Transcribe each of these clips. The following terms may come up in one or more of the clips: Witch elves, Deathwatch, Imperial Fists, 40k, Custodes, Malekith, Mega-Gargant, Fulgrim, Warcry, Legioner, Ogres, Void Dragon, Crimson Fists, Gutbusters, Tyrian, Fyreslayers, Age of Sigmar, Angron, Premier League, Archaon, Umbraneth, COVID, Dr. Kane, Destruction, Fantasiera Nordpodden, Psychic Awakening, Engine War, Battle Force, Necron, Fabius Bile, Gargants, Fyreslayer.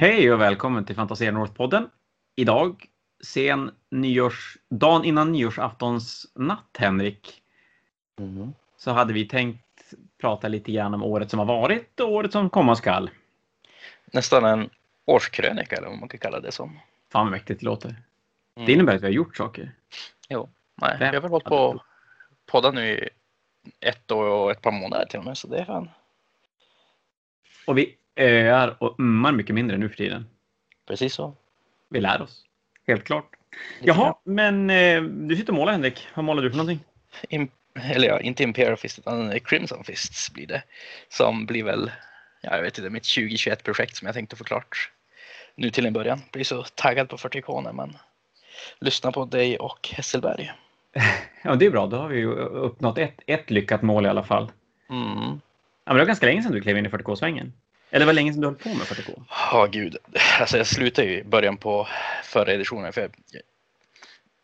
Hej och välkommen till Fantasiera Nordpodden. Idag, sen dagen innan nyårsaftons natt, Henrik, så hade vi tänkt prata lite grann om året som har varit och året som komma skall. Nästan en årskrönika, eller vad man kan kalla det som. Fan vad mäktigt det låter. Det innebär att vi har gjort saker. Jo, nej, vi har väl varit på podden nu i ett år och ett par månader till och med, så det är fan. Och vi öar och ummar mycket mindre nu för tiden. Precis så. Vi lär oss, helt klart. Jaha, men du sitter och målar, Henrik. Vad målar du för någonting? Inte Imperial Fists utan Crimson Fists blir det. Som blir väl, jag vet inte, mitt 2021-projekt som jag tänkte få klart nu till en början. Blir så taggad på 40k när man lyssnar på dig och Hesselberg. Ja, det är bra. Då har vi ju uppnått ett lyckat mål i alla fall. Ja, men det var ganska länge sedan du klev in i 40k-svängen. Eller var länge sedan du höll på med 40k? Ja, gud. Alltså jag slutade ju i början på förra editionen. För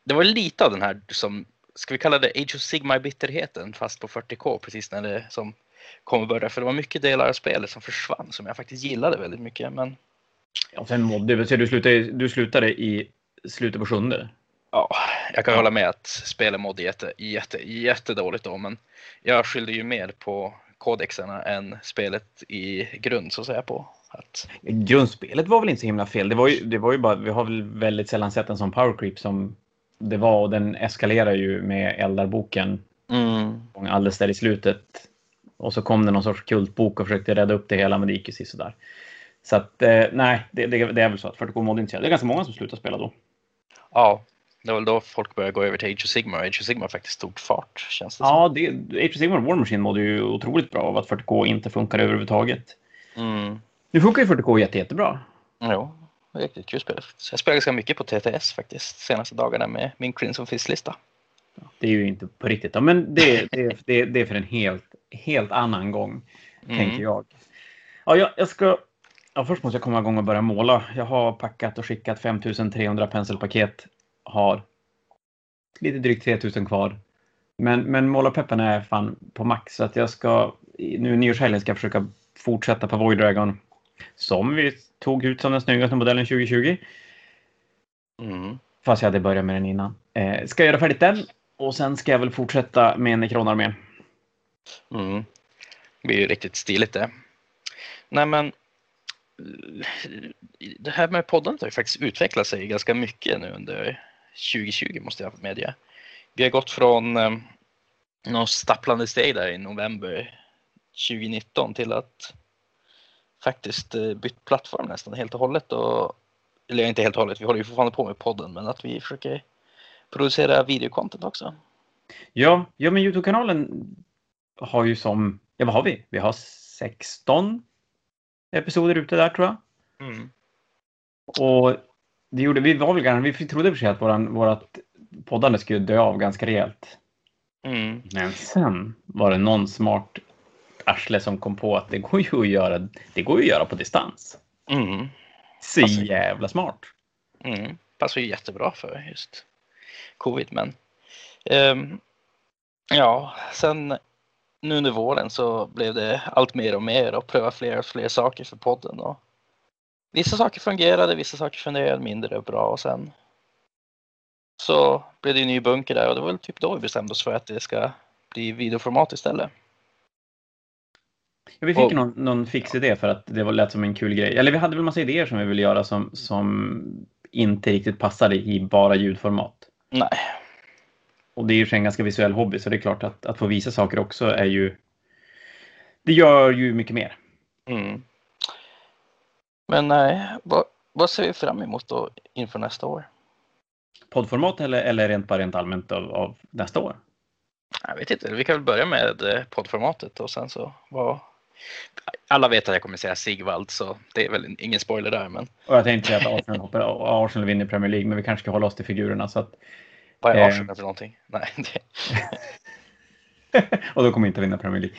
det var lite av den här som, ska vi kalla det Age of Sigmar-bitterheten fast på 40k precis när det som kom och började. För det var mycket delar av spelet som försvann som jag faktiskt gillade väldigt mycket. Men... ja, sen mådde du. Så du slutade i slutet på 7:e. Ja, jag kan hålla med att spelet mådde jättedåligt då. Men jag skyllde ju mer på kodexerna än spelet i grund, så att säga, på att... Grundspelet var väl inte så himla fel. Det var ju bara, vi har väl väldigt sällan sett en sån power creep som det var, och den eskalerar ju med eldarboken alldeles där i slutet. Och så kom det någon sorts kultbok och försökte rädda upp det hela, men det gick ju sådär. Så att, nej, det är väl så att 40k mådde inte så. Det är ganska många som slutar spela då. Ja, det var väl då folk började gå över till Age of Sigmar. Age of Sigmar faktiskt stort fart, känns det som. Ja, Age of Sigmar och War Machine mådde ju otroligt bra av att 40k inte funkar överhuvudtaget. Nu funkar ju 40k jättebra. Jo, det är riktigt kul spel. Jag spelar ganska mycket på TTS faktiskt senaste dagarna med min Crimson Fist-lista. Det är ju inte på riktigt då, men det är för en helt annan gång, tänker jag. Ja, först måste jag komma igång och börja måla. Jag har packat och skickat 5300 penselpaket. Har lite drygt 3000 kvar. Men målarpeppen är fan på max. Så att jag ska, nu nyårshelgen ska jag försöka fortsätta på Void Dragon. Som vi tog ut som den snyggaste modellen 2020. Fast jag hade börjat med den innan. Ska jag göra färdigt den. Och sen ska jag väl fortsätta med Necronarmén. Det blir ju riktigt stiligt det. Nej, men det här med podden har ju faktiskt utvecklat sig ganska mycket nu under 2020, måste jag medge. Vi har gått från någon stapplande steg där i november 2019 till att faktiskt bytt plattform nästan helt och hållet. Eller inte helt och hållet, vi håller ju fortfarande på med podden, men att vi försöker producera videocontent också. Ja, men YouTube-kanalen har ju som, ja, vad har vi? Vi har 16 episoder ute där, tror jag. Och det gjorde vi, var väl ganska, vi trodde för sig att vårat poddande skulle dö av ganska rejält. Men sen var det någon smart arsle som kom på att det går ju att göra på distans. Så jävla smart. Passar ju jättebra för just covid, men ja, sen nu under våren så blev det allt mer och mer och pröva fler och fler saker för podden. Och vissa saker fungerade, vissa saker mindre bra, och sen så blev det en ny bunker där, och det var väl typ då vi bestämde oss för att det ska bli videoformat istället. Ja, vi fick någon fix idé för att det var lätt som en kul grej. Eller vi hade väl massa idéer som vi ville göra som inte riktigt passade i bara ljudformat. Nej. Och det är ju en ganska visuell hobby, så det är klart att få visa saker också är ju... det gör ju mycket mer. Men nej, vad ser vi fram emot då inför nästa år? Poddformat eller rent allmänt av nästa år? Jag vet inte, vi kan väl börja med poddformatet och sen så... Alla vet att jag kommer säga Sigvald, så det är väl ingen spoiler där, men... Och jag tänkte att Arsenal vinner Premier League, men vi kanske ska hålla oss till figurerna, så att... Vad är Arsenal för någonting? Nej, det... Och då kommer vi inte vinna Premier League.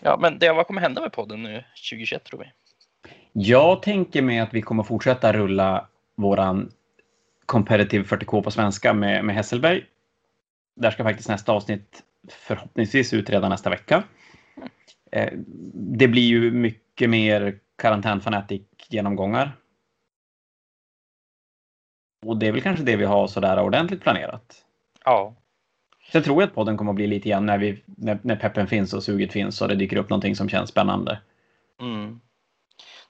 Ja, men vad kommer hända med podden nu 2021, tror vi? Jag tänker mig att vi kommer fortsätta rulla våran competitive 40k på svenska med Hesselberg. Där ska faktiskt nästa avsnitt förhoppningsvis ut redan nästa vecka. Det blir ju mycket mer karantänfanatik-genomgångar. Och det är väl kanske det vi har sådär ordentligt planerat. Ja. Sen tror jag att podden kommer att bli lite igen när peppen finns och suget finns och det dyker upp någonting som känns spännande. Mm.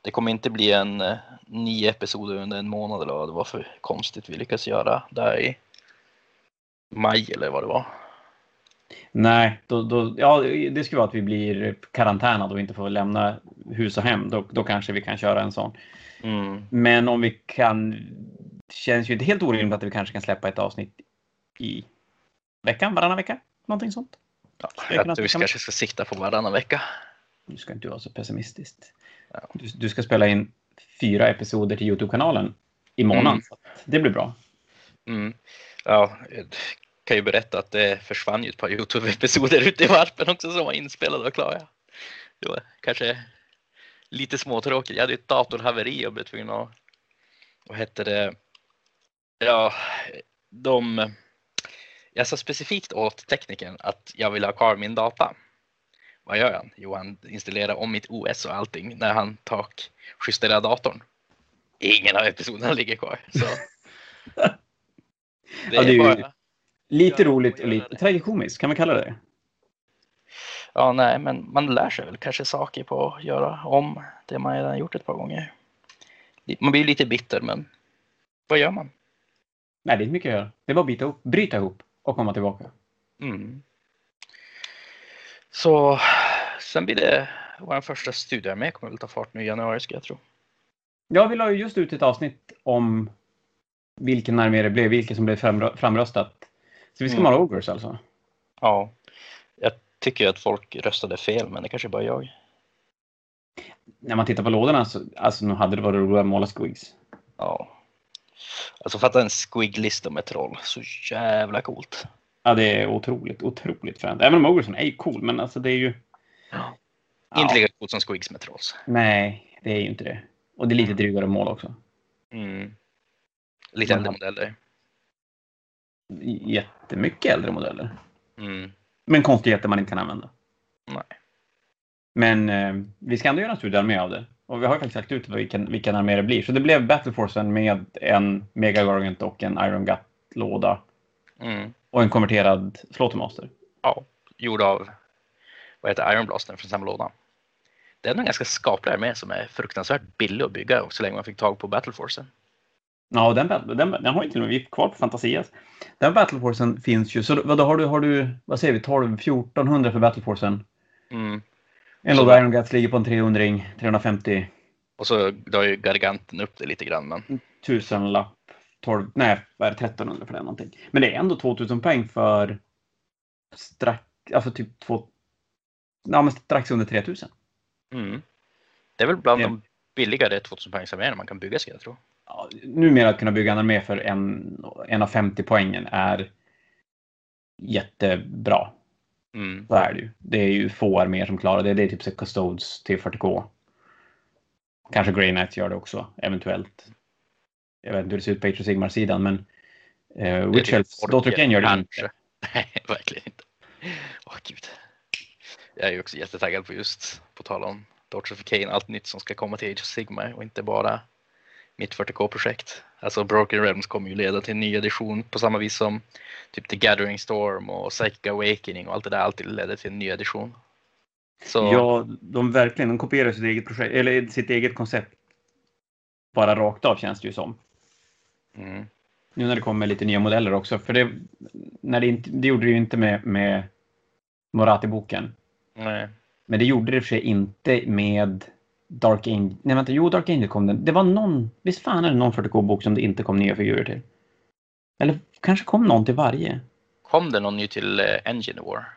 Det kommer inte bli en 9 episoder under en månad eller vad det var för konstigt vi lyckas göra där i maj eller vad det var. Nej, då, det skulle vara att vi blir karantänade och inte får lämna hus och hem. Då kanske vi kan köra en sån. Mm. Men om vi kan... Känns ju inte helt orimligt att vi kanske kan släppa ett avsnitt i veckan, varannan vecka. Någonting sånt. Ja, jag tror vi kanske ska sikta på varannan vecka. Du ska inte vara så pessimistiskt. Ja. Du ska spela in 4 episoder till YouTube-kanalen i månaden. Mm. Så det blir bra. Mm. Ja, kan ju berätta att det försvann ju ett par YouTube-episoder ute i varpen också som var inspelade och klara. Det var kanske lite småtråkigt. Jag hade ju ett datorhaveri och blev tvungen att... Vad hette det? Ja, jag sa specifikt åt tekniken att jag vill ha kvar min data. Vad gör han? Jo, han installerar om mitt OS och allting när han justerar datorn. Ingen av episoderna ligger kvar. Så. Det är bara... Lite roligt och lite tragikomiskt, kan man kalla det? Ja, nej, men man lär sig väl kanske saker på att göra om det man redan gjort ett par gånger. Man blir lite bitter, men vad gör man? Nej, det är inte mycket att göra. Det är bara att bryta ihop och komma tillbaka. Mm. Så sen blir det vår första studie med. Jag kommer väl ta fart nu i januari, ska jag tro. Jag vill ha ju just ut ett avsnitt om vilken armé det blev, vilken som blev framröstat. Så vi ska måla Ogres alltså. Ja, jag tycker att folk röstade fel, men det kanske bara jag. När man tittar på lådorna så alltså, nu hade det varit roligt att måla squigs. Ja. Alltså fatta en squiglista med troll. Så jävla coolt. Ja, det är otroligt fränt. Även om Ogres är cool, men alltså det är ju... Ja. Ja. Inte lika coolt som squigs med trolls. Nej, det är ju inte det. Och det är lite drygare mål också. Mm. Lite äldre modeller. Jättemycket äldre modeller. Mm. Men konstigheter man inte kan använda. Nej. Men vi ska ändå göra en studiearmé av det. Och vi har faktiskt sagt ut vilken armé det blir. Så det blev Battle Force med en Mega-Gargant och en Iron Gat låda. Mm. Och en konverterad Slaughtermaster. Ja, gjord av Ironblaster från samma låda. Det är en ganska skaplig armé som är fruktansvärt billig att bygga också, så länge man fick tag på Battle Force. Ja, den har ju till och med kvar på Fantasiera. Den Battle Force finns ju. Så vad säger vi, 12-1400 för Battle Force? Mm. En låda Iron Guts ligger på en 300-350. Och så drar ju Garganten upp det lite grann. Men... 1000-lapp. 1300 för det någonting. Men det är ändå 2000 poäng för alltså typ strax under 3000. Mm. Det är väl bland de billigare 2000 poängs arméer man kan bygga sig, jag tror. Ja, numera att kunna bygga en armé för en av 50 poängen är jättebra. Mm. Så är det ju. Det är ju få arméer som klarar det. Det är typ så Custodes till 40k. Kanske Grey Knight gör det också, eventuellt. Jag vet inte hur det ser ut på Age of Sigmar-sidan, men Witch elves, Dr. Kane gör det kanske. Inte. Nej, verkligen inte. Åh gud. Jag är ju också jättetaggad på tal om Dr. Kane, allt nytt som ska komma till Age of Sigmar och inte bara mitt 40k-projekt. Alltså Broken Realms kommer ju leda till en ny edition på samma vis som typ The Gathering Storm och Psychic Awakening och allt det där alltid leder till en ny edition. Så... Ja, de kopierar sitt eget projekt eller sitt eget koncept bara rakt av, känns det ju som. Mm. Nu när det kommer lite nya modeller också, för det gjorde det ju inte med Morathi-boken. Nej. Men det gjorde det för sig inte med Dark Angel. Nej vänta, jo, Dark Angel kom den. Det var visst fan är det någon 40k-bok som det inte kom nya figurer till. Eller kanske kom någon till varje. Kom det någon ny till Engine War?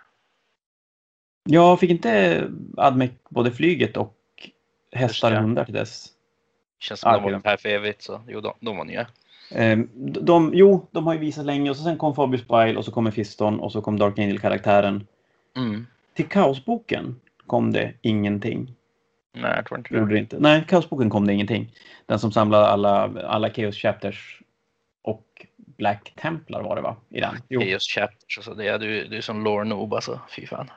Ja, fick inte Admec både flyget och hästar och hundar till dess? Känns som de var här för evigt, så jo, de var nya. De har ju visat länge, och så sen kom Fabius Bile, och så kom Fiston, och så kom Dark Angel-karaktären. Mm. Till Kaosboken kom det ingenting. Nej, jag tror inte det. Nej, Kaosboken kom det ingenting. Den som samlade alla Chaos Chapters och Black Templar var det, va? I den. Jo. Chaos Chapters, alltså det är som Lore Noob, alltså, fy fan.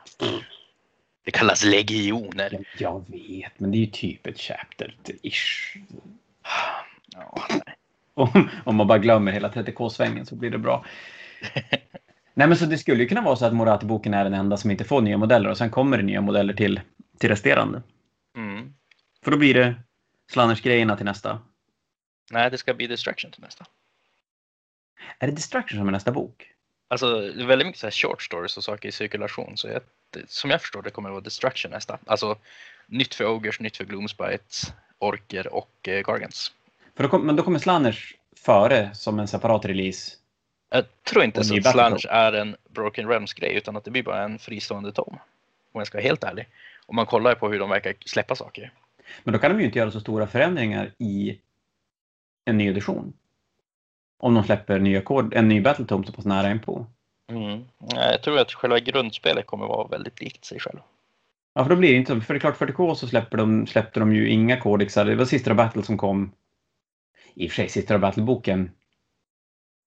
Det kallas legioner. Jag vet, men det är ju typ ett chapter-ish. Ja, nej. om man bara glömmer hela 30k-svängen så blir det bra. Nej, men så det skulle ju kunna vara så att Morathi-boken är den enda som inte får nya modeller. Och sen kommer det nya modeller till resterande. Mm. För då blir det Slanners-grejerna till nästa. Nej, det ska bli Destruction till nästa. Är det Destruction som är nästa bok? Alltså, det är väldigt mycket så här short stories och saker i cirkulation. Så som jag förstår det kommer det vara Destruction nästa. Alltså, nytt för Ogres, nytt för Gloomspite, Orker och Gargants. Men då kommer Slanners före som en separat release? Jag tror inte så att Slanners är en Broken Realms-grej, utan att det blir bara en fristående tom. Om jag ska vara helt ärlig. Om man kollar på hur de verkar släppa saker. Men då kan de ju inte göra så stora förändringar i en ny edition. Om de släpper en ny battle tome så pass nära en på. Mm. Jag tror att själva grundspelet kommer vara väldigt likt sig själv. Ja, för då blir det inte så. För det är klart 40k så släppte de ju inga kodexar. Det var sista battle som kom. I och för sig, sista battleboken.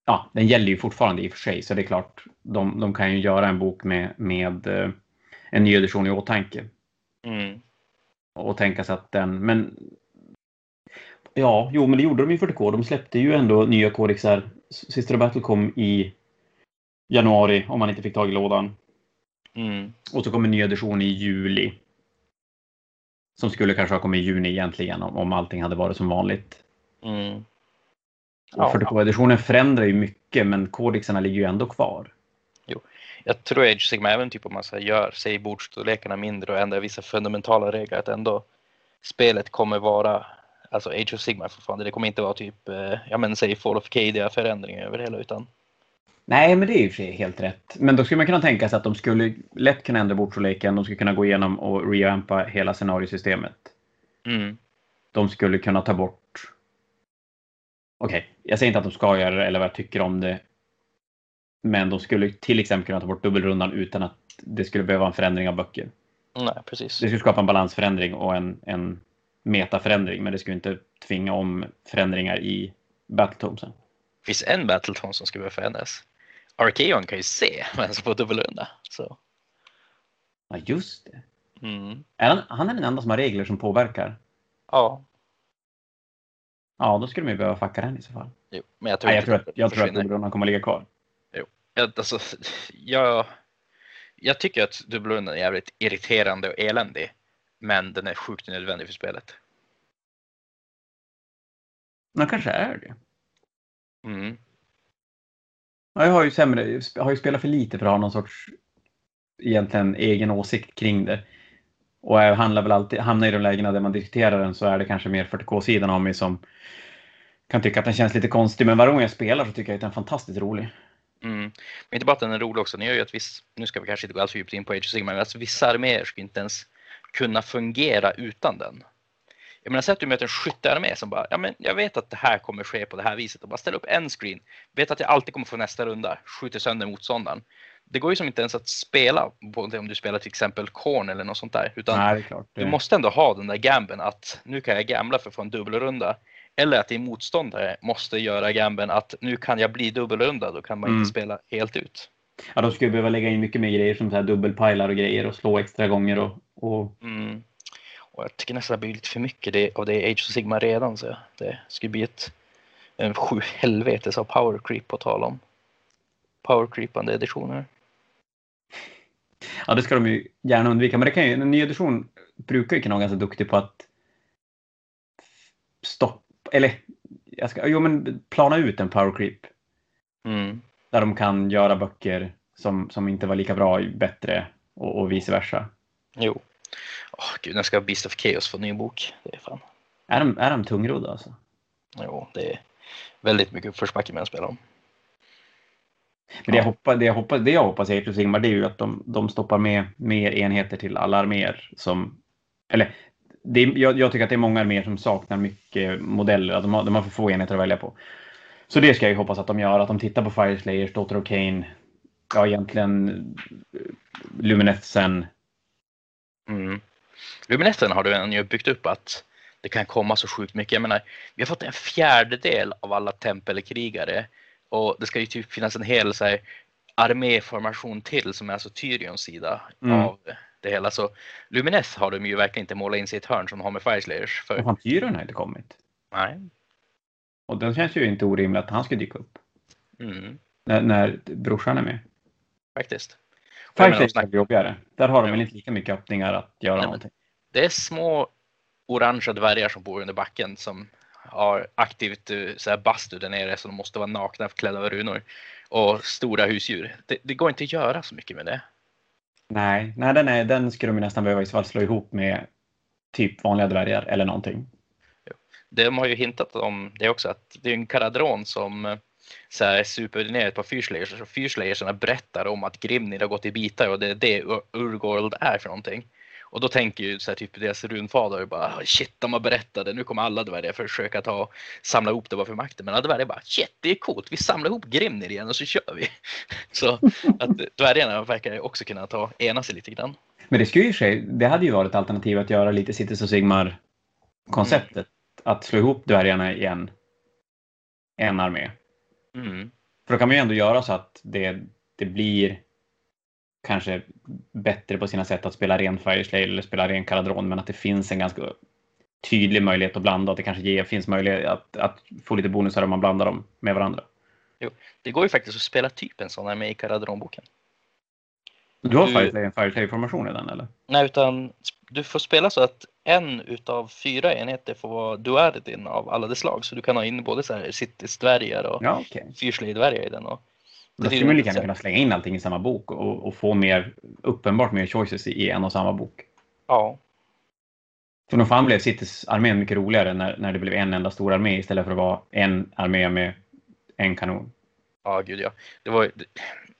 Ja, den gäller ju fortfarande i och för sig. Så det är klart, de kan ju göra en bok med en ny edition i åtanke. Mm. Och tänka sig att den... Men, ja, jo, men det gjorde de ju 40k. De släppte ju ändå nya kodexar. Sista battle kom i januari, om man inte fick tag i lådan. Mm. Och så kom en ny edition i juli. Som skulle kanske ha kommit i juni egentligen, om allting hade varit som vanligt. Mm. Ja, 40k-editionen förändrar ju mycket, men kodexarna ligger ju ändå kvar. Jo. Jag tror Age of Sigmar även typ om man gör sig bordstorlekarna mindre och ändrar vissa fundamentala regler, att ändå spelet kommer vara, alltså Age of Sigmar fortfarande, det kommer inte vara typ, ja men säg Fall of Cadia förändringar över hela utan. Nej, men det är ju för sig helt rätt. Men då skulle man kunna tänka sig att de skulle lätt kunna ändra bordstorleken, de skulle kunna gå igenom och reampa hela scenariosystemet. Mm. De skulle kunna ta bort. Okej, jag säger inte att de ska göra det eller vad jag tycker om det. Men de skulle till exempel kunna ta bort dubbelrundan utan att det skulle behöva en förändring av böcker. Nej, precis. Det skulle skapa en balansförändring och en metaförändring. Men det skulle inte tvinga om förändringar i Battletomsen. Det finns en Battletom som skulle behöva förändras. Archaon kan ju se vem som får dubbelrunda. Så. Ja, just det. Mm. Han är den enda som har regler som påverkar. Ja. Ja, då skulle man ju behöva facka den i så fall. Jo, men jag tror att dubbelrundan kommer att ligga kvar. Jo, alltså, jag tycker att dubbelrundan är jävligt irriterande och eländig. Men den är sjukt nödvändig för spelet. Den kanske är det. Mm. Ja, jag har ju spelat för lite för att ha någon sorts egentligen egen åsikt kring det. Och jag hamnar i de lägena där man diskuterar den, så är det kanske mer 40k-sidan av mig som kan tycka att den känns lite konstig. Men varje gång jag spelar så tycker jag att den är fantastiskt rolig. Mm. Men inte bara att den är rolig också. Nu ska vi kanske inte gå alls för djupt in på Age of Sigmar, men alltså, vissa arméer skulle inte ens kunna fungera utan den. Jag menar, så att du möter en skyttearmé som bara, ja men jag vet att det här kommer ske på det här viset. Och bara ställer upp en screen. Vet att jag alltid kommer få nästa runda. Skjuter sönder motståndaren. Det går ju som inte ens att spela på det om du spelar till exempel Korn eller något sånt där. Utan nej, det är klart, du måste ändå ha den där gamben att nu kan jag gambla för att få en dubbelrunda. Eller att din motståndare måste göra gamben att nu kan jag bli dubbelrunda. Då kan man inte spela helt ut. Ja, då skulle behöva lägga in mycket mer grejer som så här dubbelpilar och grejer och slå extra gånger. Och jag tycker nästan att det blir lite för mycket av det är Age of Sigmar redan. Så det skulle bli en sju helvetes av power creep på tal om. Power creepande editioner. Ja, det ska de ju gärna undvika. Men det kan ju, en ny edition brukar ju kunna vara ganska duktig på att plana ut en power creep. Mm. Där de kan göra böcker som inte var lika bra, bättre och vice versa. Jo. Gud, när ska Beast of Chaos få en ny bok? Det är fan. Är de tungrodda alltså? Jo, det är väldigt mycket uppförsbacke med att spela om. Men det jag hoppas i Age of Sigmar, det är ju att de stoppar med mer enheter till alla arméer som... Eller, jag tycker att det är många arméer som saknar mycket modeller. Att de har för få enheter att välja på. Så det ska jag ju hoppas att de gör. Att de tittar på Fyreslayers, Dr. Kane. Ja, egentligen Luminethen. Mm. Luminethen har du ju byggt upp att det kan komma så sjukt mycket. Jag menar, vi har fått en fjärdedel av alla tempelkrigare. Och det ska ju typ finnas en hel så här arméformation till som är alltså Tyrions sida av det hela. Så Lumineth har de ju verkligen inte målat in sig i ett hörn som de har med Fyreslayers. Har Tyrion inte kommit? Nej. Och den känns ju inte orimligt att han ska dyka upp. Mm. När brorsan är med. Faktiskt. Faktiskt är det jobbigare. Där har de väl inte lika mycket öppningar att göra någonting. Det är små orangea dvärgar som bor under backen som har aktivt så här bastu där nere, så de måste vara nakna klädda av runor. Och stora husdjur. Det går inte att göra så mycket med det. Nej, den skulle de nästan behöva i så fall slå ihop med typ vanliga dvärgar eller någonting. De har ju hintat om det också, att det är en Kharadron som så här superordinerar ett par Fyreslayers. Så Fyreslayersarna berättar om att Grimnir har gått i bitar och det är det Urgold är för någonting. Och då tänker ju så här typ deras runfader bara, shit, de har berättat det, nu kommer alla dvärgar försöka samla ihop det bara för makten. Men alla dvärgar bara, shit, det är coolt, vi samlar ihop Grimnir igen och så kör vi. Så att dvärgarna verkar också kunna ena sig lite grann. Men det skulle ju sig, det hade ju varit alternativ att göra lite Cities of Sigmar-konceptet. Mm. Att slå ihop dvärgarna i en armé. Mm. För då kan man ju ändå göra så att det blir kanske bättre på sina sätt att spela ren Fyreslayer eller spela ren Kharadron, men att det finns en ganska tydlig möjlighet att blanda, att det kanske finns möjlighet att få lite bonusar om man blandar dem med varandra. Jo, det går ju faktiskt att spela typen sån här med i Kharadron-boken. Du har en Fyreslayer-formation redan, eller? Nej, utan du får spela så att en utav 4 enheter får vara duaritin av alla de slag. Så du kan ha in både så här Cities-dvärgar och Fyreslayer-dvärgar i den. Och då skulle man lika gärna kunna slänga in allting i samma bok och få uppenbart mer choices i en och samma bok. Ja. För nog fan blev Cities-armén mycket roligare när det blev en enda stor armé istället för att vara en armé med en kanon. Ja, gud ja.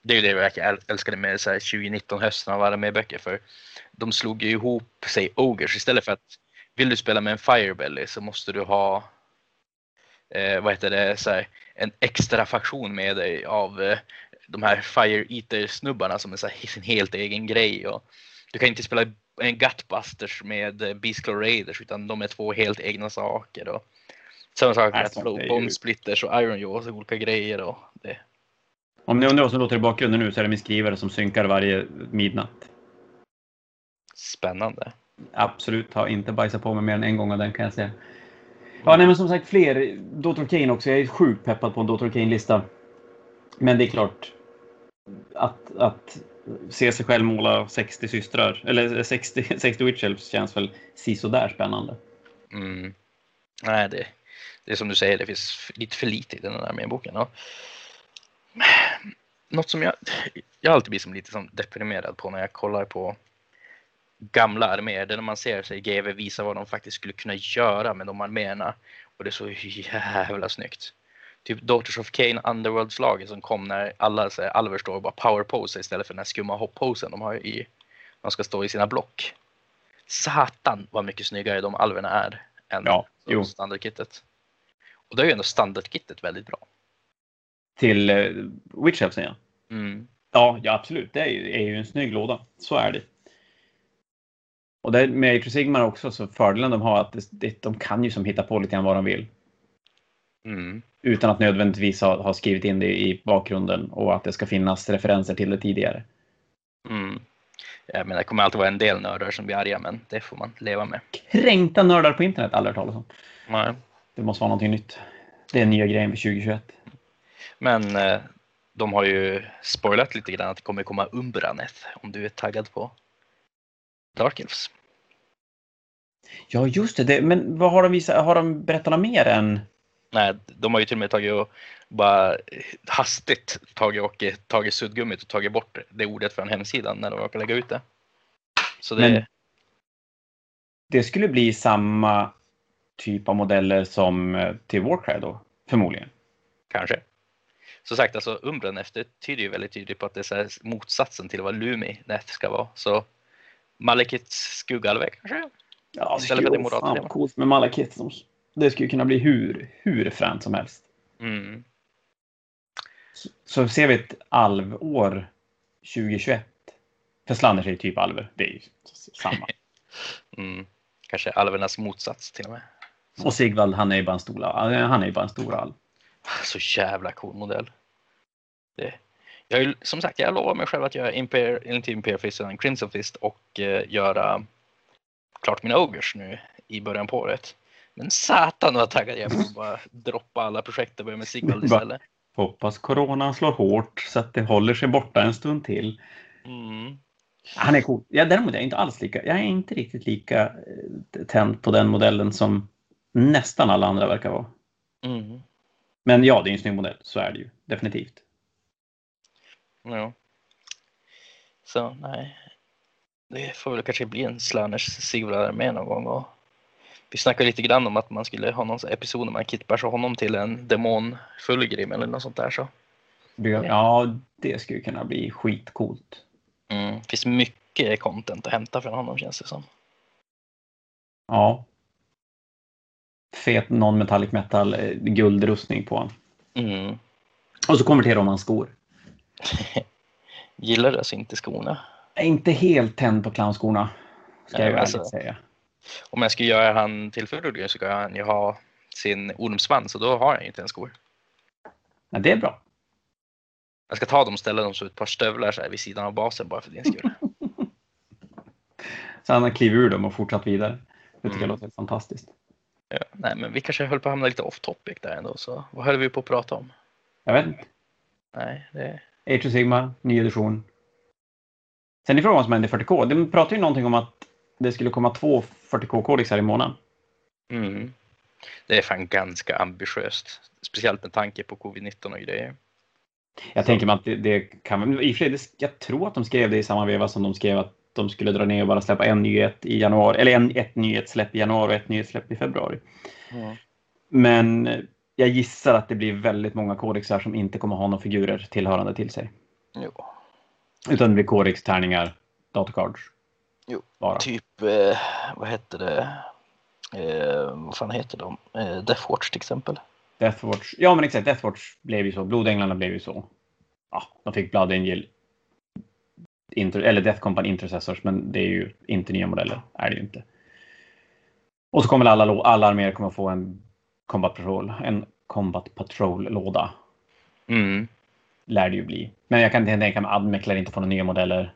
Det är ju det jag älskade med så här 2019 hösten av arméböcker, för de slog ju ihop sig Ogres istället för att vill du spela med en Firebelly så måste du ha en extra faktion med dig av de här Fire Eater snubbarna som är så här, sin helt egen grej, och du kan inte spela en Gutbusters med Beastclaw Raiders utan de är 2 helt egna saker, och samma sak med Flowbomb Splitters och Iron Jaws och olika grejer och det. Om ni undrar vad som låter i bakgrunden nu så är det min skrivare som synkar varje midnatt. Spännande. Absolut, har inte bajsat på mig mer än en gång av den, kan jag säga. Ja, nej, men som sagt, fler. Dr. Kane också. Jag är sjukt peppad på en Dr. Kane-lista. Men det är klart att se sig själv måla 60 systrar, eller 60 Witch elves känns väl sisådär spännande. Mm. Nej, det är som du säger, det finns lite för lite i den där med boken. Ja. Något som jag alltid blir som lite som deprimerad på när jag kollar på gamla arméer, där man ser sig GW visa vad de faktiskt skulle kunna göra med de arméerna, och det är så jävla snyggt. Typ Daughters of Khaine Underworld-slaget som kom när alla alver står och bara powerpose istället för den här skumma hopposen de har i, man ska stå i sina block. Satan vad mycket snyggare de alverna är än standardkittet. Och det är ju ändå standardkittet väldigt bra. Till Witch elves, ja. Mm. Ja, absolut. Det är ju en snygg låda. Så är det. Och där med Age of Sigmar också, så fördelen de har att de kan ju som hitta på lite grann vad de vill. Mm. Utan att nödvändigtvis ha skrivit in det i bakgrunden och att det ska finnas referenser till det tidigare. Mm. Jag menar, det kommer alltid vara en del nördar som blir arga, men det får man leva med. Kränkta nördar på internet, aldrig talas om. Nej. Det måste vara någonting nytt. Det är nya grejen för 2021. Men de har ju spoilat lite grann att det kommer komma Umbraneth, om du är taggad på Dark Elves. Ja, just det. Men vad har de visat? Har de berättat mer än? Nej, de har ju till och med tagit och bara hastigt tagit suddgummit och tagit bort det ordet från hemsidan när de råkar lägga ut det. Så det... Men det skulle bli samma typ av modeller som till Warcry då, förmodligen. Kanske. Så sagt, alltså Umbraneth tyder ju väldigt tydligt på att det är så här motsatsen till vad Lumineth ska vara. Så Malekiths skuggalväg kanske? Ja, det skulle vara fan coolt med Malekith. Det skulle kunna bli hur fränt som helst. Mm. Så ser vi ett alvår 2021. För Slanners är ju typ alver. Det är ju samma. Mm. Kanske alvernas motsats till och med. Och Sigvald, han är ju bara en stor alv. Så jävla cool modell. Som sagt, jag lovar mig själv att göra Imperial Fists och Crimson Fists och göra klart mina Ogres nu i början på året. Men satan vad taggad jag får bara droppa alla projekt och börja med Sigvald istället. Hoppas coronan slår hårt så att det håller sig borta en stund till. Mm. Han är cool. Ja, däremot är jag inte alls lika. Jag är inte riktigt lika tänd på den modellen som nästan alla andra verkar vara. Mm. Men ja, det är en snygg modell. Så är det ju. Definitivt. Ja. Så, nej. Det får väl kanske bli en Slanners Sigvald med någon gång. Och vi snackade lite grann om att man skulle ha någon episod när man kitbashar honom till en demonfullgrim eller något sånt där. Så. Ja, det skulle kunna bli skitcoolt. Mm, det finns mycket content att hämta från honom känns det som. Ja. Fet non-metallic metal guldrustning på honom. Mm. Och så konverterar de hans skor. Gillar du alltså inte skorna? Jag är inte helt tänd på clownskorna, ska jag ärligt säga. Om jag ska göra han till förruggen så ska han ju ha sin ormsvans, så då har jag inte en skor. Ja, det är bra. Jag ska ta dem och ställa dem så ett par stövlar så här vid sidan av basen bara för din skull. Så han kliver ur dem och fortsatt vidare. Det tycker jag låter fantastiskt. Ja, nej, men vi kanske höll på att hamna lite off topic där ändå. Så vad höll vi på att prata om? Jag vet inte. Nej, det... Age of Sigmar, ny edition. Sen ifrån vad som hände 40k. De pratade ju någonting om att det skulle komma 2 40k-kodexar i månaden. Mm. Det är fan ganska ambitiöst. Speciellt med tanke på covid-19 och grejer. Jag tänker mig att det kan... I och för sig, jag tror att de skrev det i samma veva som de skrev att de skulle dra ner och bara släppa en nyhet i januari. Eller ett nyhetssläpp i januari och ett nyhetssläpp i februari. Mm. Men jag gissar att det blir väldigt många kodexar som inte kommer ha några figurer tillhörande till sig. Jo. Utan det blir kodex, tärningar, datacards. Jo, bara. Typ, vad heter det? Vad fan heter de? Deathwatch till exempel. Deathwatch. Ja, men exakt. Deathwatch blev ju så. Blodänglarna blev ju så. Ja, de fick Blood Angel eller Death Company Intercessors, men det är ju inte nya modeller. Är det ju inte. Och så kommer alla arméer kommer få en Combat Patrol-låda. Mm. Lär det ju bli. Men jag kan tänka mig att Admec lär inte få några nya modeller.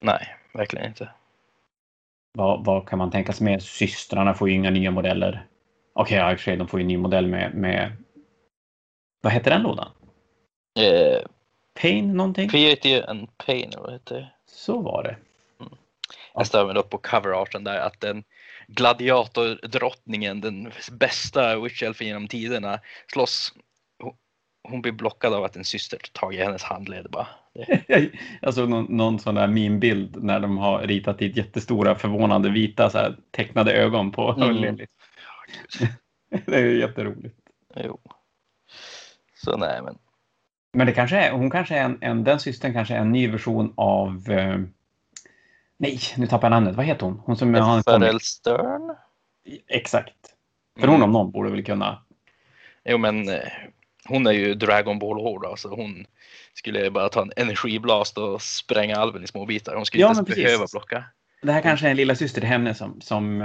Nej, verkligen inte. Vad kan man tänka sig med? Systrarna får ju inga nya modeller. Okej, okay, de får ju en ny modell med... Vad heter den lådan? Pain någonting? Purity and Pain, vad heter det? Så var det. Mm. Jag stör mig upp på coverarten där att den gladiatordrottningen, den bästa witch elfen genom tiderna, slåss. Hon blir blockad av att en syster tar i hennes handled bara. Jag såg någon sån där meme-bild när de har ritat dit jättestora, förvånande vita så här, tecknade ögon på Lilith. Det är ju jätteroligt. Jo. Så nej, men. Men det kanske är, hon kanske är den systern kanske är en ny version av nej, nu tappar jag namnet. Vad heter hon? Hon som har en Farrell Stern. Exakt. För hon om någon borde väl kunna. Jo, men hon är ju Dragon Ball hård, alltså hon skulle bara ta en energiblast och spränga alven i små bitar. Hon skulle inte behöva blocka. Det här kanske är en lilla syster till henne som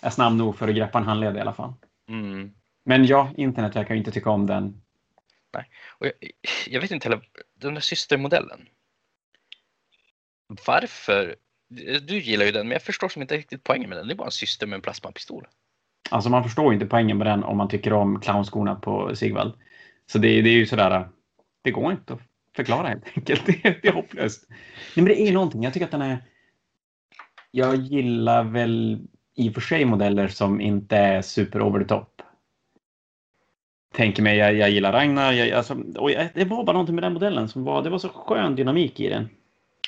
är snabb nog för att greppa en handled i alla fall. Mm. Men ja, internet verkar inte tycka om den. Nej. Och jag vet inte heller, den där systermodellen. Varför? Du gillar ju den, men jag förstår som inte riktigt poängen med den. Det är bara en syster med en plasmapistol. Alltså man förstår inte poängen med den om man tycker om clownskorna på Sigvald. Så det är ju sådär, det går inte att förklara helt enkelt. Det är hopplöst. Nej, men det är någonting, jag tycker att den är... Jag gillar väl... i och för sig modeller som inte är super over the top. Tänker mig, jag gillar Ragnar. Det var bara någonting med den modellen som var... Det var så skön dynamik i den.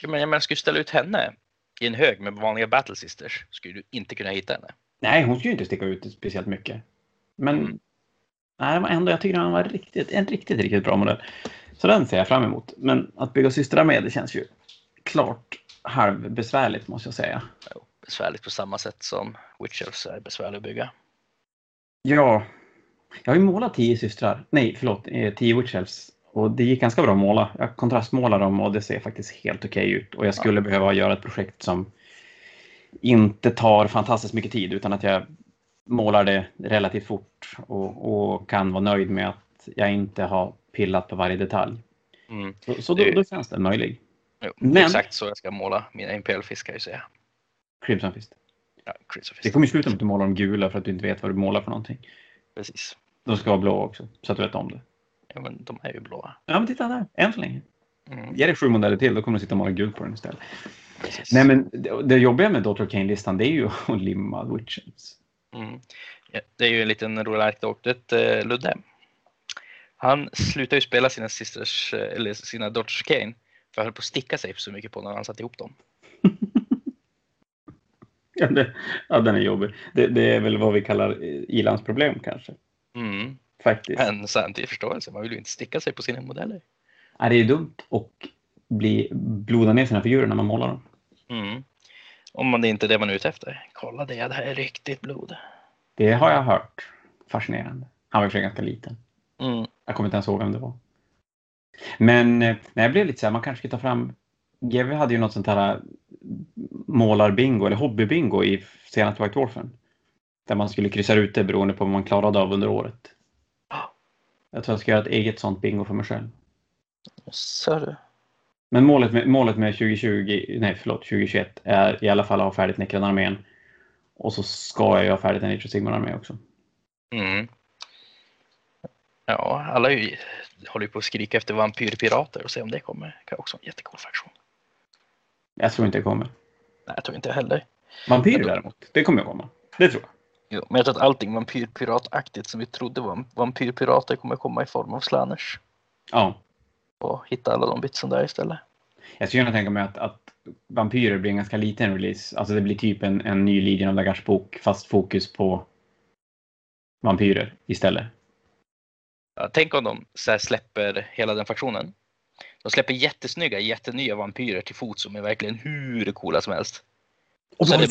Ja, men jag skulle ställa ut henne i en hög med vanliga Battle Sisters. Skulle du inte kunna hitta henne? Nej, hon skulle ju inte sticka ut speciellt mycket. Men nej, det var ändå, jag tycker att han var en riktigt bra modell. Så den ser jag fram emot. Men att bygga systrar med, det känns ju klart halvbesvärligt måste jag säga. Jo. Besvärligt på samma sätt som Witch elves är besvärligt att bygga. Ja, jag har ju målat 10 systrar. Nej, förlåt, 10 Witch elves. Och det gick ganska bra att måla. Jag kontrastmålar dem och det ser faktiskt helt okej ut. Och jag skulle behöva göra ett projekt som inte tar fantastiskt mycket tid. Utan att jag målar det relativt fort. Och kan vara nöjd med att jag inte har pillat på varje detalj. Mm. Så då känns det möjligt. Jo, men... Exakt så jag ska måla mina Imperial Fists, kan jag säga. Crimson Fist. Ja, det kommer ju sluta med att du målar dem gula för att du inte vet vad du målar för någonting. Precis. De ska vara blå också, så att du vet om det. Ja, men de är ju blåa. Ja, men titta där, än så länge. Mm. Ger det 7 modeller till, då kommer du sitta och måla gult på den istället. Precis. Nej, men det jobbiga med Dr. Kane-listan, det är ju att limma Witch elves. Mm. Ja, det är ju en liten rolig arkitekt, Ludde. Han slutar ju spela sina sisters, eller sina Dr. Kane, för han höll på att sticka sig så mycket på när han satt ihop dem. Ja, den är jobbig. Det är väl vad vi kallar ilandsproblem kanske. Mm. Faktiskt. Men samtidigt förståelse, man vill ju inte sticka sig på sina modeller. Ja, det är ju dumt och bloda ner sina figurer när man målar dem. Mm. Om det inte är det man är ute efter. Kolla det här är riktigt blod. Det har jag hört. Fascinerande. Han var ju ganska liten. Mm. Jag kommer inte ens ihåg vem det var. Men när jag blev lite så här, man kanske skulle ta fram... GW hade ju något sånt här målarbingo eller hobbybingo i senaste White Wolfen. Där man skulle kryssa ut det beroende på vad man klarade av under året. Jag tror jag ska göra ett eget sånt bingo för mig själv. Sorry. Men målet med 2021 är i alla fall att ha färdigt Necron-armén. Och så ska jag ju ha färdigt en Age of Sigmar-armé också. Mm. Ja, alla håller ju på att skrika efter vampyrpirater och se om det kommer. Det är också en jättecool faktion. Jag tror inte det kommer. Nej, jag tror inte heller. Vampyr däremot, det kommer jag komma. Det tror jag. Jo, men jag tror att allting vampyrpirataktigt som vi trodde var vampyrpirater kommer komma i form av slanners. Ja. Och hitta alla de bitsen där istället. Jag skulle gärna tänka mig att vampyrer blir en ganska liten release. Alltså det blir typ en ny Legion of Lagars bok fast fokus på vampyrer istället. Ja, tänk om de så här släpper hela den faktionen. De släpper jättesnygga, jättenya vampyrer till fot som är verkligen hur coola som helst. Och så,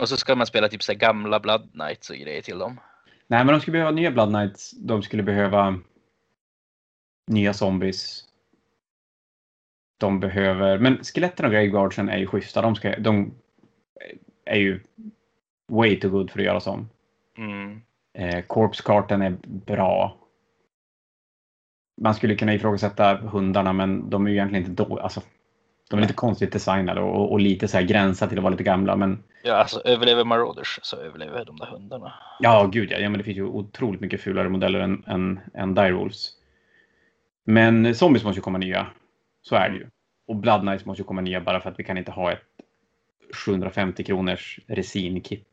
och så ska man spela typ så här gamla Blood Knights och grejer till dem. Nej, men de skulle behöva nya Blood Knights. De skulle behöva nya zombies. De behöver... Men skeletten och Grey Guardsen är ju schyssta. De är ju way too good för att göra som. Mm. Korpskartan är bra. Man skulle kunna ifrågasätta hundarna, men de är ju egentligen inte då, alltså de är lite konstigt designade och lite så här gränsade till att vara lite gamla, men ja, alltså överlever Marauders så överlever de där hundarna. Ja, gud ja, men det finns ju otroligt mycket fulare modeller än Direwolves. Men zombies måste ju komma nya. Så är det ju. Och Blood Knights måste ju komma nya bara för att vi kan inte ha ett 750 kronors resin-kit.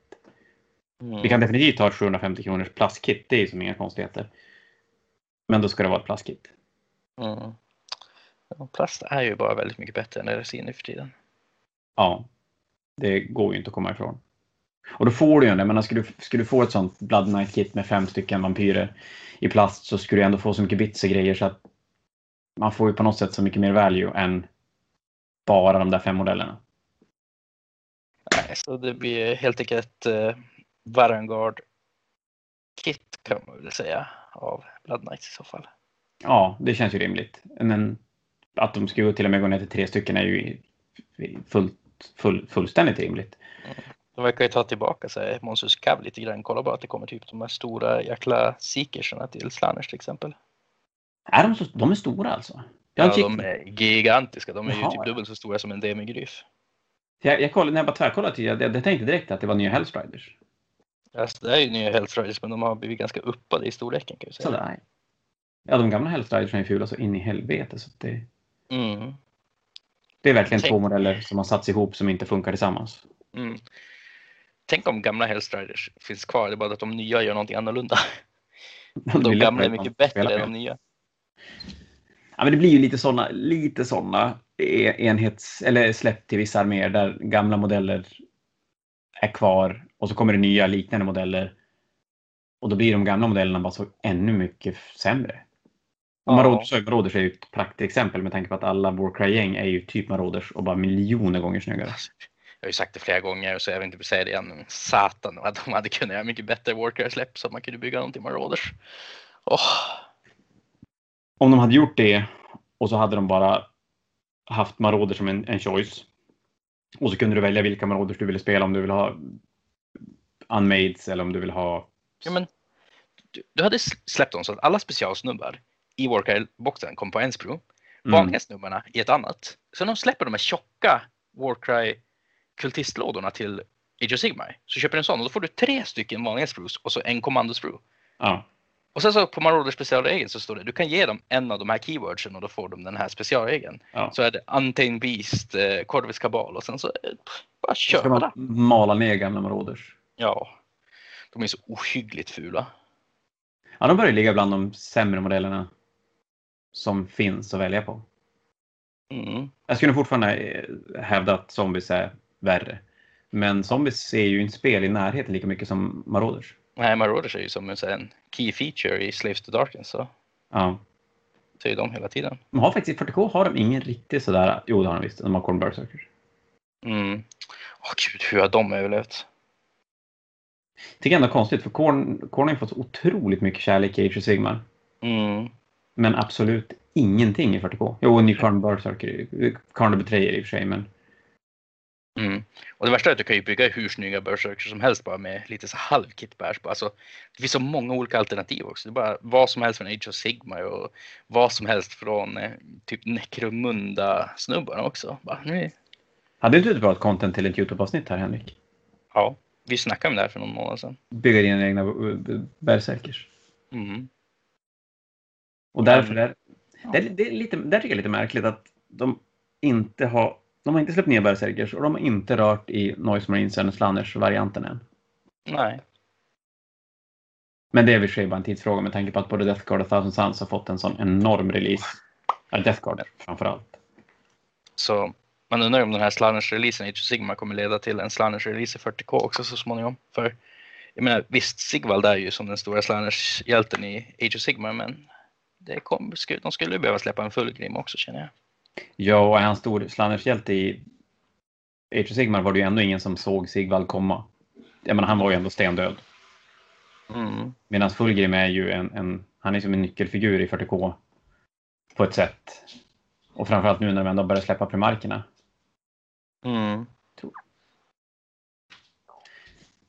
Mm. Vi kan definitivt ha ett 750 kronors plastkit. Det är ju som inga konstigheter. Men då ska det vara ett plastkit. Mm. Ja, plast är ju bara väldigt mycket bättre än resin i för tiden. Ja. Det går ju inte att komma ifrån. Och då får du ju det. Men skulle du få ett sånt Blood Knight-kit med 5 stycken vampyrer i plast, så skulle du ändå få så mycket bits och grejer så att man får ju på något sätt så mycket mer value än bara de där 5 modellerna. Nej, så det blir helt enkelt... Varangard-kit kan man väl säga av Blood Knights i så fall. Ja, det känns ju rimligt. Men att de skulle till och med gå ner till 3 stycken är ju fullständigt rimligt. Mm. De verkar ju ta tillbaka sig Monsus Cav lite grann. Kolla bara att det kommer typ de här stora jäkla seekersarna till Slanners till exempel. Är de så? De är stora alltså? Ja, de är gigantiska. De är ju typ dubbelt så stora som en demigryf. Jag kollade, när jag bara tvärkollade, jag tänkte direkt att det var nya Hellstriders. Alltså, det är ju nya Hellstriders, men de har blivit ganska uppade i storleken kan jag säga. Sådär. Ja, de gamla Hellstriders är ju fula så in i helvete. Så det... Mm. Det är verkligen två modeller som har satts ihop som inte funkar tillsammans. Mm. Tänk om gamla Hellstriders finns kvar, det är bara att de nya gör någonting annorlunda. De gamla är mycket bättre än de nya. Ja, men det blir ju lite sådana enhets eller släpp till vissa arméer där gamla modeller är kvar och så kommer det nya liknande modeller och då blir de gamla modellerna bara så ännu mycket sämre. Marauders är ju ett praktiskt exempel med tanke på att alla Warcry-gäng är ju typ Marauders och bara miljoner gånger snyggare. Jag har ju sagt det flera gånger och så jag vill inte säga det igen, men satan att de hade kunnat göra mycket bättre Warcry-släpp så man kunde bygga någonting Marauders. Om de hade gjort det och så hade de bara haft marauder som en choice. Och så kunde du välja vilka marauders du ville spela, om du vill ha unmades eller om du vill ha... Ja, men du hade släppt dem så att alla specialsnubbar i Warcry-boxen kom på en sprue. Vanliga snubbarna i ett annat. Så de släpper de här tjocka Warcry-kultistlådorna till Age of Sigmar, så köper du en sån och då får du 3 stycken vanliga sprues och så en kommando sprue. Ja. Och sen så på Marauder specialregeln så står det, du kan ge dem en av de här keywordsen och då får de den här specialregeln. Ja. Så är det Untamed Beast, Corvus Cabal och sen så bara köpa. Ska man mala ner gamla Marauders? Ja, de är så ohyggligt fula. Ja, de börjar ligga bland de sämre modellerna som finns att välja på. Mm. Jag skulle fortfarande hävda att zombies är värre. Men zombies är ju inte spel i närheten lika mycket som Marauders. Nej, Marauders är ju som en key feature i Slaves to Darkness. Så ja. Det är ju de hela tiden. De har faktiskt, i 40k har de ingen riktigt sådär... Jo, det har de visst. De har Corn Berserker. Mm. Åh gud, hur har de överlevt? Jag tycker ändå konstigt, för Corn har fått otroligt mycket kärlek i Age of Sigmar. Mm. Men absolut ingenting i 40k. Jo, en ny Corn Berserker. Corn Betrayer i och för sig, men... Mm. Och det värsta är att du kan ju bygga hur snygga berserker som helst bara med lite så halvkitbärs. Alltså, det finns så många olika alternativ också. Det är bara vad som helst från Age of Sigmar och vad som helst från typ Necromunda-snubbarna också. Bara, nej. Hade du inte bra ett content till ett YouTube-avsnitt här, Henrik? Ja, vi snackade om det här för någon månad sedan. Bygga dina egna berserkers. Mm. Och därför är det är lite märkligt att de inte har... De har inte släppt ner berserkers och de har inte rört i Noise Marines eller Slanners-varianten än. Nej. Men det är väl sig bara en tidsfråga med tanke på att både Death Guard och Thousand Suns har fått en sån enorm release. Eller Death Guard framförallt. Så man undrar om den här Slanners-releasen i Age of Sigmar kommer leda till en Slanners-release i 40k också så småningom. För jag menar, visst, Sigvald är ju som den stora Slanners-hjälten i Age of Sigmar, men de skulle ju behöva släppa en full grim också, känner jag. Ja, och han stod Slannershjälte i Age of Sigmar var det ju ändå ingen som såg Sigvald komma. Jag menar, han var ju ändå stendöd. Mm. Medan Fulgrim är ju han är som en nyckelfigur i 40k på ett sätt. Och framförallt nu när de ändå börjar släppa primarkerna. Mm.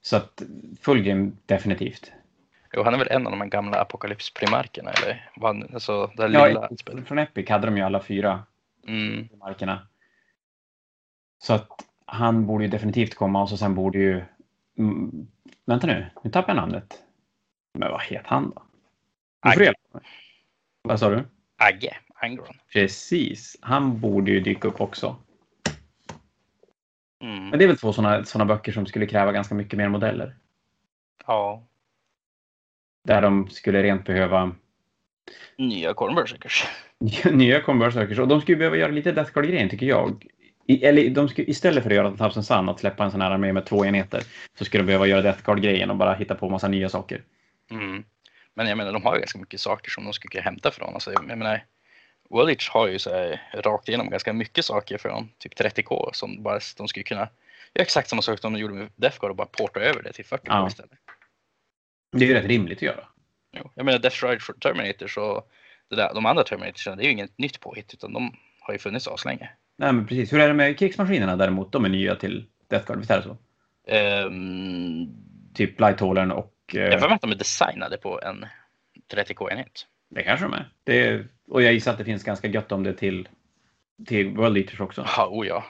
Så att Fulgrim definitivt. Jo, han är väl en av de här gamla apokalypsprimarkerna eller? Alltså, där lilla från Epic hade de ju alla 4. Mm. Markerna. Så att han borde ju definitivt komma. Och så sen borde ju vänta nu tappar jag namnet. Men vad heter han då? Vad sa du? Agge, Angron. Precis, han borde ju dyka upp också. Mm. Men det är väl 2 såna böcker som skulle kräva ganska mycket mer modeller. Ja. Där de skulle rent behöva nya Cornberserkers. Nya Cornberserkers. Och de skulle behöva göra lite Death Guard-grejen tycker jag. Eller de skulle, istället för att göra Thousand Sun att släppa en sån här armé med 2 enheter så skulle de behöva göra Death Guard-grejen och bara hitta på massa nya saker. Mm. Men jag menar, de har ju ganska mycket saker som de skulle kunna hämta från. Alltså, jag menar, Woolwich har ju så här, rakt igenom ganska mycket saker från typ 30k som bara de skulle kunna göra exakt samma sak som de gjorde med Death Guard och bara porta över det till 40k istället. Det är ju rätt rimligt att göra. Jag menar Death Ride för Terminator så det där, de andra Terminatorerna, det är ju inget nytt påhitt utan de har ju funnits av så länge. Nej men precis, hur är det med krigsmaskinerna däremot? De är nya till Death Guard, visst är det så? Typ Lighthallern och... Jag förväntar mig att de är designade på en 30k-enhet. Det kanske de är. Och jag gissar att det finns ganska gött om det till World Eaters också. Ja, oja.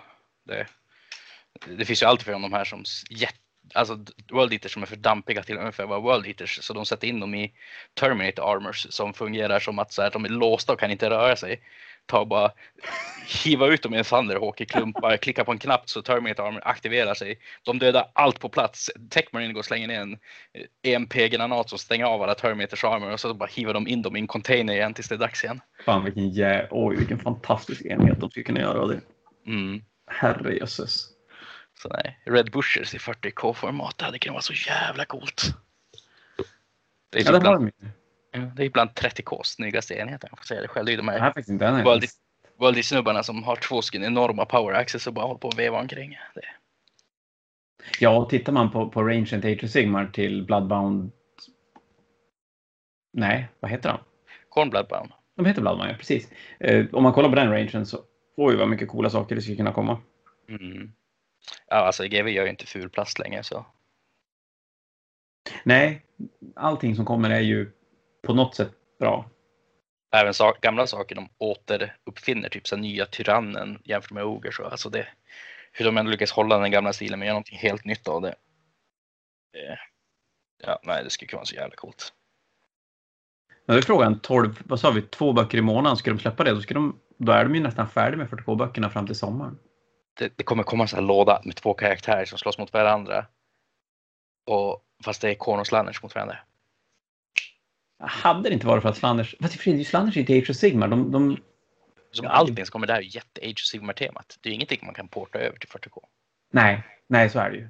Det finns ju alltid för de här som Alltså World Eaters som är för dampiga till ungefär vad World Eaters. Så de sätter in dem i Terminator Armors som fungerar som att så här, de är låsta och kan inte röra sig. Ta bara hiva ut dem i en Thunderhawk i klumpar, klicka på en knapp så Terminator Armor aktiverar sig. De dödar allt på plats. Techmarine går och slänger ner en EMP-granat som stänger av alla Terminators Armor och så bara hivar de in dem i en container igen tills det är dags igen. Fan vilken fantastisk enhet de skulle kunna göra av det. Mm. Herrejösses. Så nej, Red Bushers i 40k-format hade kunnat vara så jävla coolt. Det är typ bland 30k snyggaste enheter. Jag får säga det själv. Det är de här Worldie-snubbarna som har 2 skin enorma power access och bara håller på att veva omkring. Det. Ja, och tittar man på Range Age of Sigmar till Bloodbound... Nej, vad heter de? Korn Bloodbound. De heter Bloodbound, ja, precis. Om man kollar på den rangen så... Oj, vad mycket coola saker det skulle kunna komma. Mm. Ja, alltså GW gör ju inte ful plast längre så. Nej, allting som kommer är ju på något sätt bra. Även gamla saker de återuppfinner, typ så nya tyrannen jämfört med Ogres. Alltså hur de ändå lyckas hålla den gamla stilen men gör någonting helt nytt av det. Ja, nej, det skulle kunna vara så jävla coolt. Nu är frågan, 12, vad sa vi, 2 böcker i månaden, ska de släppa det? Då är de ju nästan färdiga med 40k-böckerna fram till sommaren. Det kommer komma en sån här låda med 2 karaktärer som slåss mot varandra. Och fast det är Korn och Slanners mot varandra. Hade det inte varit för att Slanners... Fast det är ju Slanners i Age of Sigmar. Som allting som kommer där är jätte-Age of Sigmar-temat. Det är ju ingenting man kan porta över till 40k. Nej, så är det ju.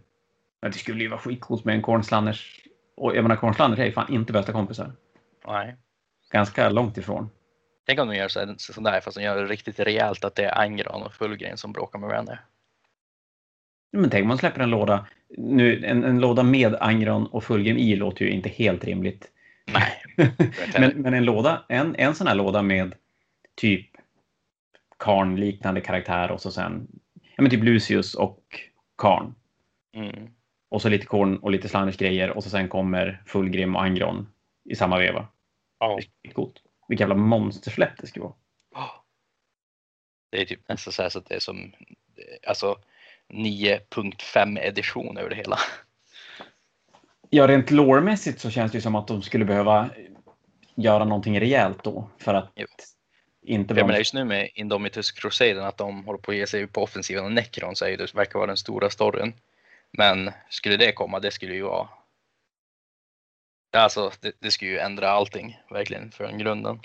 Men det skulle ju vara skitcoolt med en Korn och Slanners. Och jag menar, Korn och Slanners är ju fan inte bästa kompisar. Nej. Ganska långt ifrån. Tänk om de gör sådär, fast de gör det riktigt rejält att det är Angran och Fullgren som bråkar med varandra. Men tänk om man släpper en låda. Nu, en låda med Angran och Fullgren i låter ju inte helt rimligt. Nej. men en låda, en sån här låda med typ Karn-liknande karaktär och så sen, ja men typ Lucius och Karn. Mm. Och så lite Korn och lite Slanners grejer och så sen kommer Fullgrim och Angran i samma veva. Ja. Det är coolt. Vilka jävla monstersläpp det ska vara. Det är typ nästan så här så att det är som alltså 9.5 edition över det hela. Ja, rent lårmässigt så känns det ju som att de skulle behöva göra någonting rejält då för att inte vara... Jag menar just nu med Indomitus Crusaden att de håller på att ge sig på offensiven och Necron, så är det verkar vara den stora storyn. Men skulle det komma, det skulle ju vara... Alltså, det skulle ju ändra allting verkligen från grunden.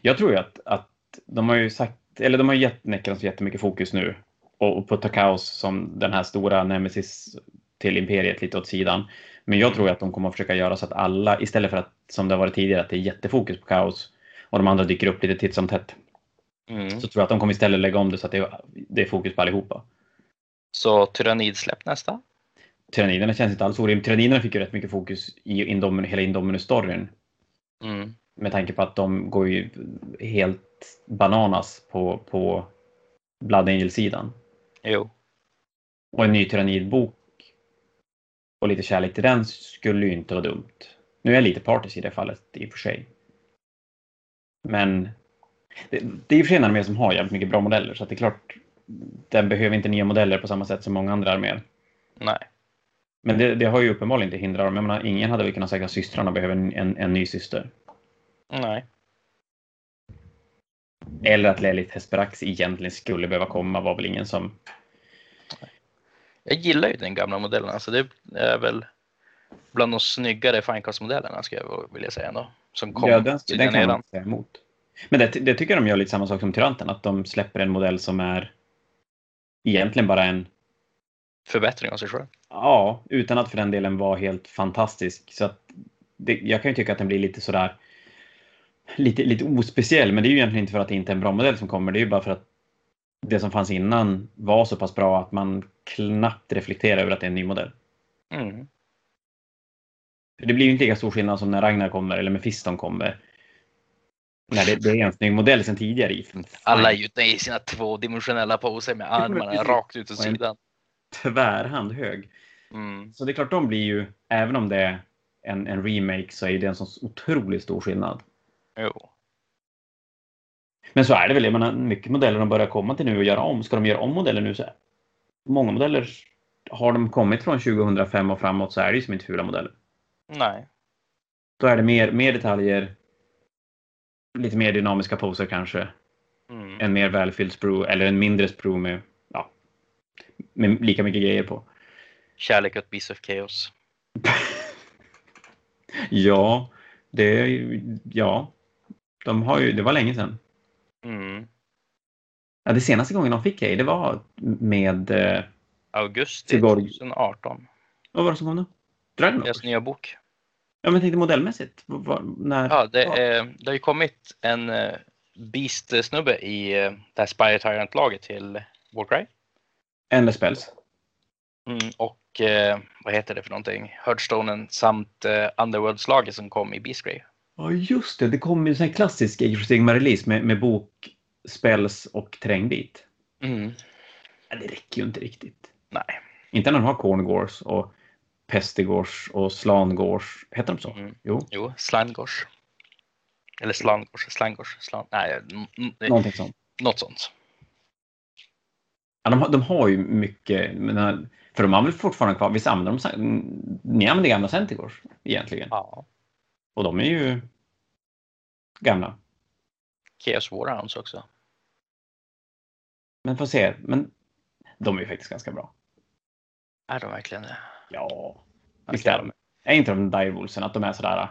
Jag tror ju att de har ju sagt, eller de har gett Necron så jättemycket fokus nu och puttar Kaos som den här stora nemesis till Imperiet lite åt sidan. Men jag tror ju att de kommer att försöka göra så att alla, istället för att som det har varit tidigare att det är jättefokus på Kaos och de andra dyker upp lite titt som tätt. Mm. Så tror jag att de kommer istället lägga om det så att det är fokus på allihopa. Så Tyrannid släpp nästa? Tyranniderna känns inte alls orimligt. Tyranniderna fick ju rätt mycket fokus i hela Indominus-storyn. Mm. Med tanke på att de går ju helt bananas på Blood Angel-sidan. Jo. Och en ny tyrannidbok och lite kärlek till den skulle ju inte vara dumt. Nu är jag lite partisk i det fallet i och för sig. Men det är i och för sig en armé som har jävligt mycket bra modeller. Så att det är klart, den behöver inte nya modeller på samma sätt som många andra arméer. Nej. Men det har ju uppenbarligen inte hindrat dem. Jag menar, ingen hade väl kunnat säga att systrarna behöver en ny syster. Nej. Eller att Lelith Hesperax egentligen skulle behöva komma var väl ingen som... Nej. Jag gillar ju den gamla modellen. Alltså det är väl bland de snyggare finecast-modellerna skulle jag vilja säga ändå. Som kom den kan man säga emot. Men det tycker jag de gör lite samma sak som Tyranten. Att de släpper en modell som är egentligen bara en... förbättring av sig själv. Ja, utan att för den delen vara helt fantastisk. Så att jag kan ju tycka att den blir lite sådär lite ospeciell, men det är ju egentligen inte för att det inte är en bra modell som kommer. Det är ju bara för att det som fanns innan var så pass bra att man knappt reflekterar över att det är en ny modell. Mm. Det blir ju inte lika stor skillnad som när Ragnar kommer eller Mephiston kommer. Nej, det är en snygg modell sen tidigare. Alla är ju i sina tvådimensionella poser med armarna rakt ut åt sidan. Tvärhand hög. Mm. Så det är klart de blir ju, även om det är en remake, så är det en sån otroligt stor skillnad. Jo. Men så är det väl, jag menar, mycket modeller de börjar komma till nu och göra om. Ska de göra om modeller nu så här? Många modeller har de kommit från 2005 och framåt, så är det ju som inte fula modeller. Nej. Då är det mer detaljer, lite mer dynamiska poser kanske. Mm. En mer välfylld sprue eller en mindre sprue med lika mycket grejer på. Kärlek åt Beast of Chaos. De har ju, det var länge sedan. Mm. Ja, det senaste gången de fick grejer, det var med augusti 2018. Vad var det som kom då? Dragonlord? Deras nya bok. Ja, men tänkte modellmässigt. Det har ju kommit en Beast-snubbe i det här Spire Tyrant-laget till Warcry. Endless Spells. Mm, och vad heter det för någonting? Hearthstonen samt Underworld-slaget som kom i Beastgrave. Ja just det, det kom ju en klassisk Age of Sigmar-release med bok, spells och trängbit. Mm. Ja, det räcker ju inte riktigt. Nej. Inte när de har Korngors och Pestigors och Slangors. Heter de så? Mm. Jo, Slangors. Eller Slangors. Någonting sånt. Något sånt. Ja, de har ju mycket, men, för de har väl fortfarande kvar, visst använder de, ni använder gamla Centigors egentligen. Ja. Och de är ju gamla. Chaos Warhounds också. Men får se, men de är ju faktiskt ganska bra. Är de verkligen det? Ja, visst är de. Är inte de Direwolvesen, att de är sådär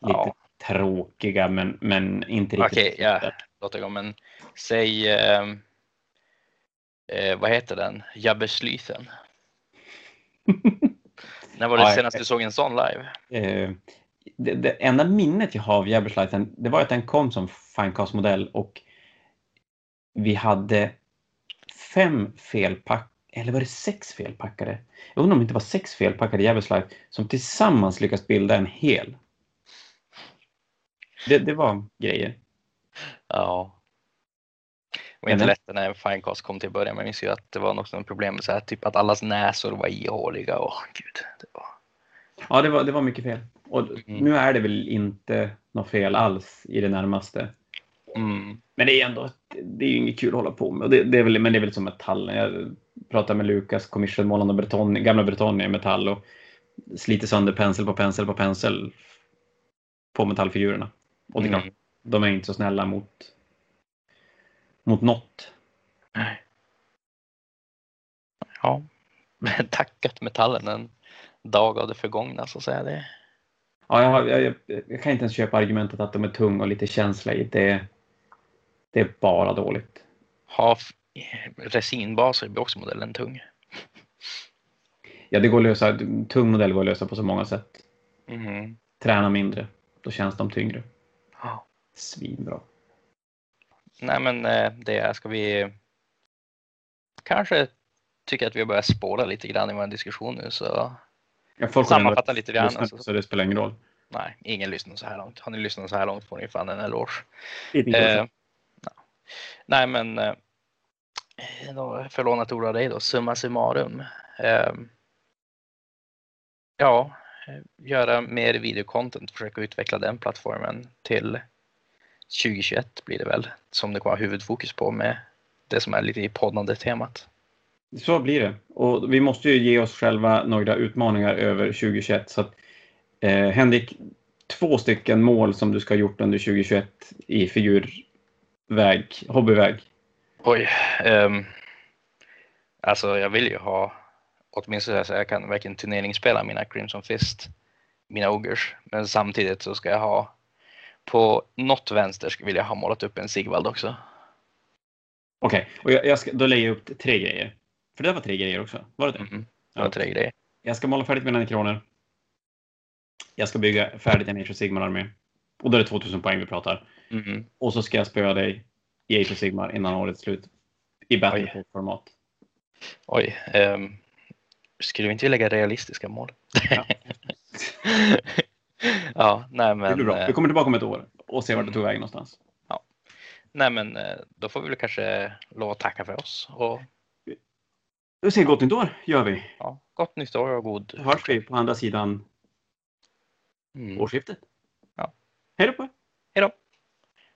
lite tråkiga, men inte riktigt. Okej, ja, låt det gå, men säg... vad heter den? Jabberslythen. När var det senast du såg en sån live? Det enda minnet jag har av Jabberslythen, det var att den kom som Finecast-modell och vi hade 5 felpack, eller var det 6 felpackade? Jag undrar om det inte var 6 felpackade Jabberslythen som tillsammans lyckas bilda en hel. Det var grejer. Ja. Det var inte lätt när Finecast kom till början, men jag minns ju att det var något problem med så här, typ att allas näsor var ihåliga. Åh, gud. Det var... Ja, det var mycket fel. Och nu är det väl inte något fel alls i det närmaste. Mm. Men det är ändå, det är ju inget kul att hålla på med. Och det är väl, men det är väl som metall. Jag pratade med Lukas, Commission, Måland och Bretonnia, gamla Bretonnia i metall och sliter sönder pensel på pensel på pensel på metallfigurerna. Och det är klart, de är inte så snälla mot något. Nej. Ja. Tackat metallen en dag av det förgångna, så säger det. Ja, jag kan inte ens köpa argumentet att de är tunga och lite känsliga. Det är bara dåligt. Ha resinbaser blir också modellen tung. Ja, det går att lösa. Tung modell går att lösa på så många sätt. Träna mindre. Då känns de tyngre. Ja. Svinbra. Nej, men det ska vi kanske tycka att vi börjar spåra lite grann i vår diskussion nu, så jag sammanfattar lite grann. Så det spelar ingen roll. Nej, ingen lyssnar så här långt. Har ni lyssnat så här långt får ni fan en eloge. Nej, men då förlånat ord av dig då. Summa summarum. Göra mer videocontent. Försöka utveckla den plattformen till 2021 blir det väl, som det kommer huvudfokus på med det som är lite i poddande temat. Så blir det. Och vi måste ju ge oss själva några utmaningar över 2021. Så att, Henrik, 2 stycken mål som du ska ha gjort under 2021 i figurväg, hobbyväg. Oj. Alltså jag vill ju ha, åtminstone så jag kan verkligen turneringsspela mina Crimson Fist, mina Ogres. Men samtidigt så ska jag ha på något vänster vill jag ha målat upp en Sigvald också. Okej, och jag ska, då lägger jag upp 3 grejer. För det var 3 grejer också, var det det? Det var 3 grejer. Jag ska måla färdigt mina nekroner. Jag ska bygga färdigt en Age of Sigmar-armé. Och då är det 2000 poäng vi pratar. Och så ska jag spöa dig i Age of Sigmar innan årets slut. I Battle-format. Oj, skulle vi inte lägga realistiska mål? Ja. Ja, nej men, det blir bra. Vi kommer tillbaka om ett år och ser vart det tog vägen någonstans. Ja. Nej men då får vi väl kanske lov att tacka för oss. Och vi säger gott nytt år, gör vi. Ja, gott nytt år och god. Hörs vi på andra sidan årsskiftet. Ja. Hej då på er. Hej då.